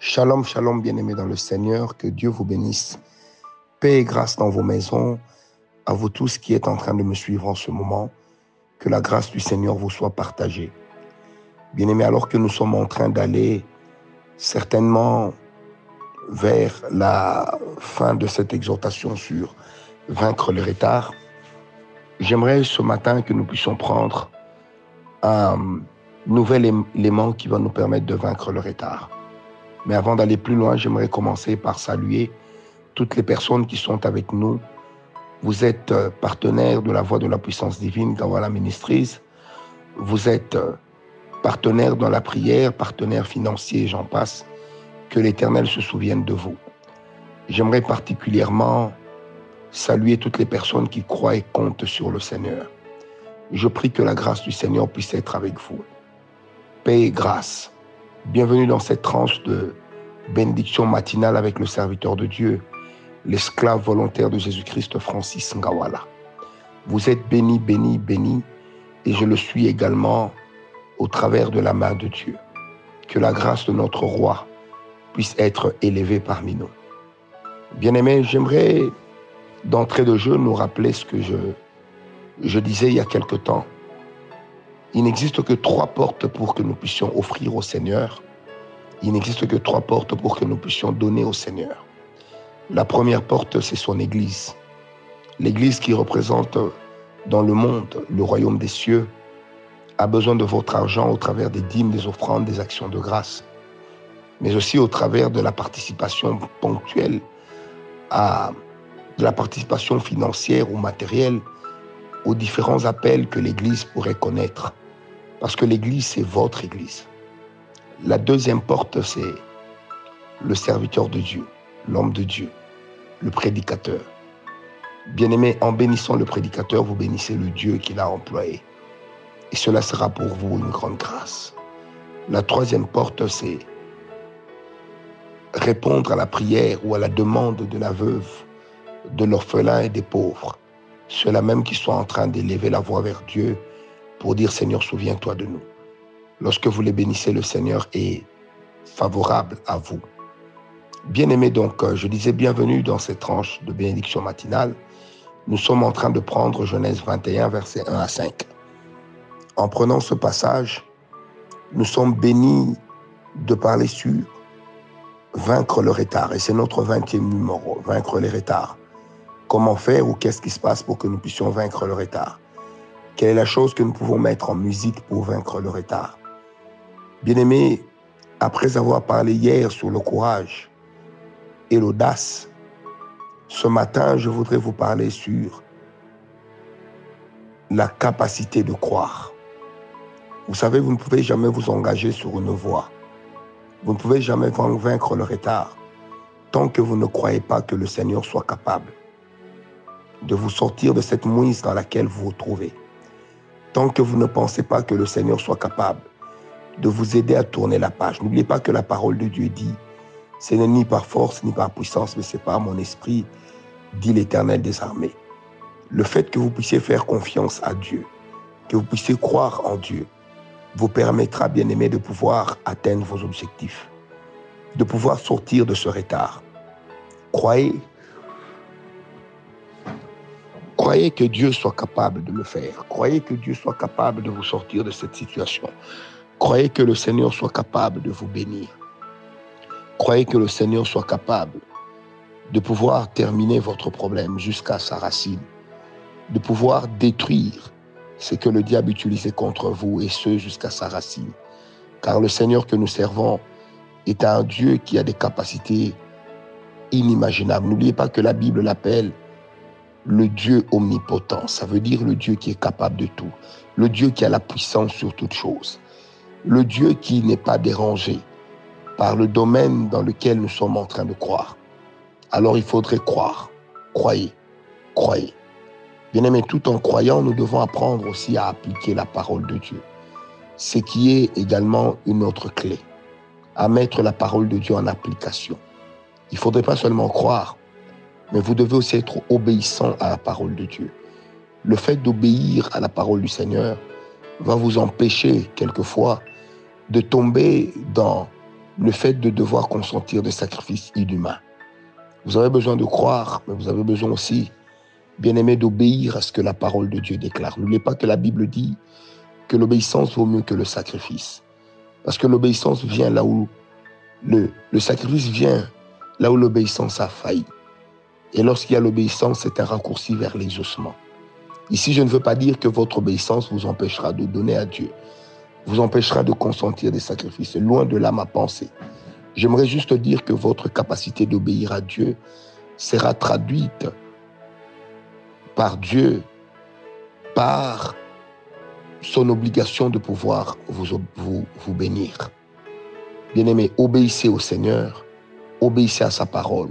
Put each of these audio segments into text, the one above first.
Shalom, shalom, bien-aimés dans le Seigneur, que Dieu vous bénisse. Paix et grâce dans vos maisons, à vous tous qui êtes en train de me suivre en ce moment, que la grâce du Seigneur vous soit partagée. Bien-aimés, alors que nous sommes en train d'aller certainement vers la fin de cette exhortation sur vaincre le retard, j'aimerais ce matin que nous puissions prendre un nouvel élément qui va nous permettre de vaincre le retard. Mais avant d'aller plus loin, j'aimerais commencer par saluer toutes les personnes qui sont avec nous. Vous êtes partenaire de la Voix de la Puissance Divine, Gawala Ministries. Vous êtes partenaire dans la prière, partenaire financier, j'en passe. Que l'Éternel se souvienne de vous. J'aimerais particulièrement saluer toutes les personnes qui croient et comptent sur le Seigneur. Je prie que la grâce du Seigneur puisse être avec vous. Paix et grâce. Bienvenue dans cette tranche de bénédiction matinale avec le serviteur de Dieu, l'esclave volontaire de Jésus-Christ, Francis Ngawala. Vous êtes béni, béni, béni, et je le suis également au travers de la main de Dieu. Que la grâce de notre roi puisse être élevée parmi nous. Bien-aimés, j'aimerais d'entrée de jeu nous rappeler ce que je disais il y a quelque temps. Il n'existe que 3 portes pour que nous puissions offrir au Seigneur. Il n'existe que 3 portes pour que nous puissions donner au Seigneur. La première porte, c'est son Église. L'Église qui représente dans le monde le royaume des cieux a besoin de votre argent au travers des dîmes, des offrandes, des actions de grâce, mais aussi au travers de la participation ponctuelle, de la participation financière ou matérielle aux différents appels que l'Église pourrait connaître. Parce que l'Église, c'est votre Église. La deuxième porte, c'est le serviteur de Dieu, l'homme de Dieu, le prédicateur. Bien-aimés, en bénissant le prédicateur, vous bénissez le Dieu qu'il a employé. Et cela sera pour vous une grande grâce. La troisième porte, c'est répondre à la prière ou à la demande de la veuve, de l'orphelin et des pauvres. Ceux-là même qui sont en train d'élever la voix vers Dieu pour dire « Seigneur, souviens-toi de nous ». Lorsque vous les bénissez, le Seigneur est favorable à vous. Bien-aimés, donc, je disais bienvenue dans cette tranche de bénédiction matinale. Nous sommes en train de prendre Genèse 21, versets 1 à 5. En prenant ce passage, nous sommes bénis de parler sur vaincre le retard. Et c'est notre 20e numéro, vaincre les retards. Comment faire ou qu'est-ce qui se passe pour que nous puissions vaincre le retard? Quelle est la chose que nous pouvons mettre en musique pour vaincre le retard? Bien-aimés, après avoir parlé hier sur le courage et l'audace, ce matin, je voudrais vous parler sur la capacité de croire. Vous savez, vous ne pouvez jamais vous engager sur une voie. Vous ne pouvez jamais vaincre le retard tant que vous ne croyez pas que le Seigneur soit capable de vous sortir de cette mouise dans laquelle vous vous trouvez. Tant que vous ne pensez pas que le Seigneur soit capable de vous aider à tourner la page. N'oubliez pas que la parole de Dieu dit « Ce n'est ni par force ni par puissance, mais c'est par mon esprit, dit l'Éternel des armées. » Le fait que vous puissiez faire confiance à Dieu, que vous puissiez croire en Dieu, vous permettra, bien-aimés, de pouvoir atteindre vos objectifs, de pouvoir sortir de ce retard. Croyez que Dieu soit capable de le faire. Croyez que Dieu soit capable de vous sortir de cette situation. Croyez que le Seigneur soit capable de vous bénir. Croyez que le Seigneur soit capable de pouvoir terminer votre problème jusqu'à sa racine, de pouvoir détruire ce que le diable utilisait contre vous, et ce jusqu'à sa racine. Car le Seigneur que nous servons est un Dieu qui a des capacités inimaginables. N'oubliez pas que la Bible l'appelle le Dieu omnipotent, ça veut dire le Dieu qui est capable de tout, le Dieu qui a la puissance sur toutes choses, le Dieu qui n'est pas dérangé par le domaine dans lequel nous sommes en train de croire. Alors il faudrait croire, croyez, croyez. Bien-aimés, tout en croyant, nous devons apprendre aussi à appliquer la parole de Dieu, ce qui est également une autre clé, à mettre la parole de Dieu en application. Il ne faudrait pas seulement croire, mais vous devez aussi être obéissant à la parole de Dieu. Le fait d'obéir à la parole du Seigneur va vous empêcher quelquefois de tomber dans le fait de devoir consentir des sacrifices inhumains. Vous avez besoin de croire, mais vous avez besoin aussi, bien-aimés, d'obéir à ce que la parole de Dieu déclare. N'oubliez pas que la Bible dit que l'obéissance vaut mieux que le sacrifice. Parce que l'obéissance vient là où le sacrifice vient là où l'obéissance a failli. Et lorsqu'il y a l'obéissance, c'est un raccourci vers l'exaucement. Ici, je ne veux pas dire que votre obéissance vous empêchera de donner à Dieu, vous empêchera de consentir des sacrifices. Loin de là ma pensée. J'aimerais juste dire que votre capacité d'obéir à Dieu sera traduite par Dieu, par son obligation de pouvoir vous bénir. Bien-aimés, obéissez au Seigneur, obéissez à sa parole,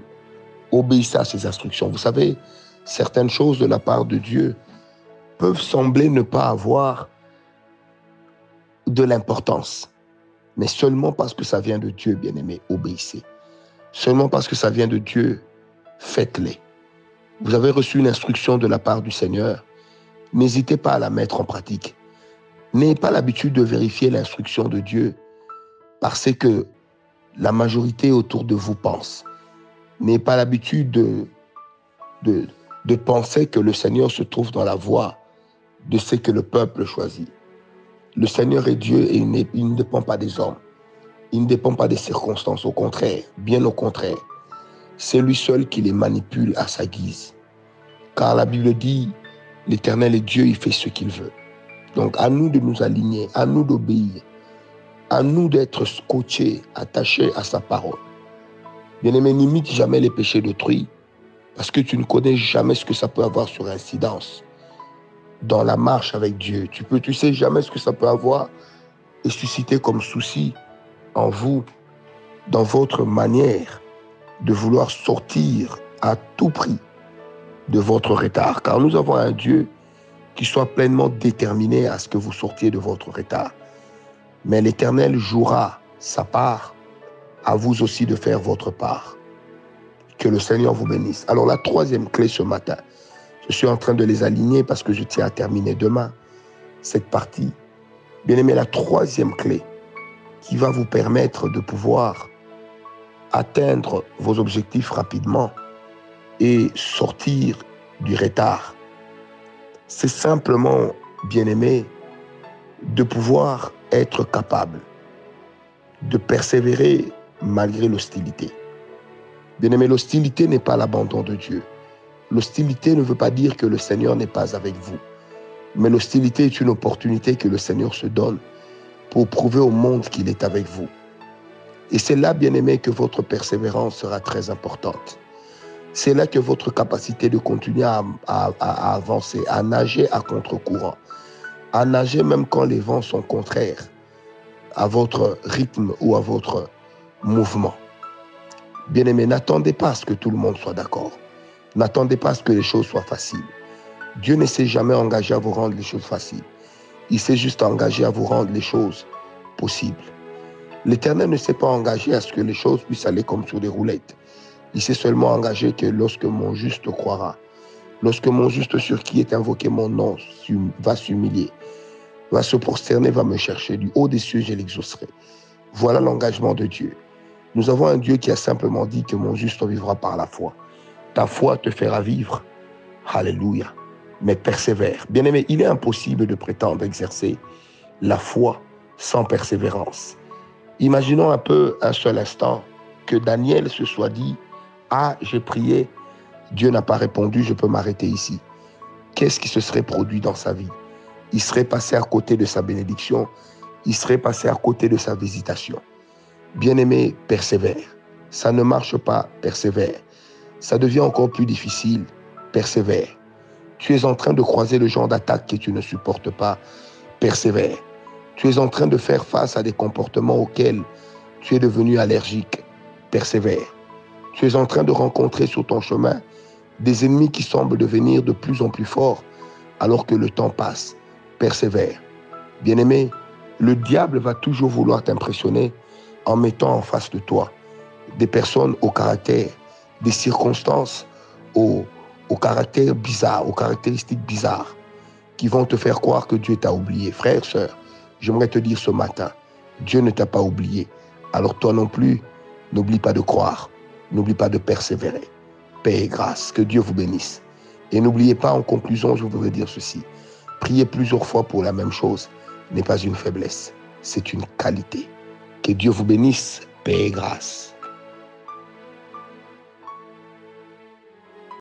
obéissez à ses instructions. Vous savez, certaines choses de la part de Dieu peuvent sembler ne pas avoir de l'importance, mais seulement parce que ça vient de Dieu, bien-aimés, obéissez. Seulement parce que ça vient de Dieu, faites-les. Vous avez reçu une instruction de la part du Seigneur, n'hésitez pas à la mettre en pratique. N'ayez pas l'habitude de vérifier l'instruction de Dieu parce que la majorité autour de vous pense. N'ayez pas l'habitude de penser que le Seigneur se trouve dans la voie de ce que le peuple choisit. Le Seigneur est Dieu et il ne dépend pas des hommes. Il ne dépend pas des circonstances. Au contraire, bien au contraire, c'est lui seul qui les manipule à sa guise. Car la Bible dit, l'Éternel est Dieu, il fait ce qu'il veut. Donc à nous de nous aligner, à nous d'obéir, à nous d'être scotchés, attachés à sa parole. Bien-aimé, n'imite jamais les péchés d'autrui, parce que tu ne connais jamais ce que ça peut avoir sur incidence dans la marche avec Dieu. Tu sais jamais ce que ça peut avoir et susciter comme souci en vous, dans votre manière de vouloir sortir à tout prix de votre retard. Car nous avons un Dieu qui soit pleinement déterminé à ce que vous sortiez de votre retard. Mais l'Éternel jouera sa part, à vous aussi de faire votre part. Que le Seigneur vous bénisse. Alors la troisième clé ce matin, je suis en train de les aligner parce que je tiens à terminer demain cette partie. Bien aimé, la troisième clé qui va vous permettre de pouvoir atteindre vos objectifs rapidement et sortir du retard, c'est simplement, bien-aimé, de pouvoir être capable de persévérer malgré l'hostilité. Bien-aimé, l'hostilité n'est pas l'abandon de Dieu. L'hostilité ne veut pas dire que le Seigneur n'est pas avec vous. Mais l'hostilité est une opportunité que le Seigneur se donne pour prouver au monde qu'il est avec vous. Et c'est là, bien-aimé, que votre persévérance sera très importante. C'est là que votre capacité de continuer à avancer, à nager à contre-courant, à nager même quand les vents sont contraires à votre rythme ou à votre mouvement. Bien-aimés, n'attendez pas à ce que tout le monde soit d'accord. N'attendez pas à ce que les choses soient faciles. Dieu ne s'est jamais engagé à vous rendre les choses faciles. Il s'est juste engagé à vous rendre les choses possibles. L'Éternel ne s'est pas engagé à ce que les choses puissent aller comme sur des roulettes. Il s'est seulement engagé que lorsque mon juste croira, lorsque mon juste sur qui est invoqué mon nom va s'humilier, va se prosterner, va me chercher du haut des cieux, je l'exaucerai. Voilà l'engagement de Dieu. Nous avons un Dieu qui a simplement dit que mon juste vivra par la foi. Ta foi te fera vivre. Alléluia. Mais persévère. Bien-aimé, il est impossible de prétendre exercer la foi sans persévérance. Imaginons un peu, un seul instant, que Daniel se soit dit, ah, j'ai prié, Dieu n'a pas répondu, je peux m'arrêter ici. Qu'est-ce qui se serait produit dans sa vie? Il serait passé à côté de sa bénédiction, il serait passé à côté de sa visitation. Bien-aimé, persévère. Ça ne marche pas, persévère. Ça devient encore plus difficile, persévère. Tu es en train de croiser le genre d'attaque que tu ne supportes pas, persévère. Tu es en train de faire face à des comportements auxquels tu es devenu allergique, persévère. Tu es en train de rencontrer sur ton chemin des ennemis qui semblent devenir de plus en plus forts alors que le temps passe. Persévère. Bien-aimé, le diable va toujours vouloir t'impressionner en mettant en face de toi des personnes au caractère, des circonstances au caractère bizarre, aux caractéristiques bizarres qui vont te faire croire que Dieu t'a oublié. Frère, sœur, j'aimerais te dire ce matin, Dieu ne t'a pas oublié. Alors toi non plus, n'oublie pas de croire, n'oublie pas de persévérer. Paix et grâce, que Dieu vous bénisse. Et n'oubliez pas, en conclusion, je voudrais dire ceci. Prier plusieurs fois pour la même chose n'est pas une faiblesse, c'est une qualité. Que Dieu vous bénisse, paix et grâce.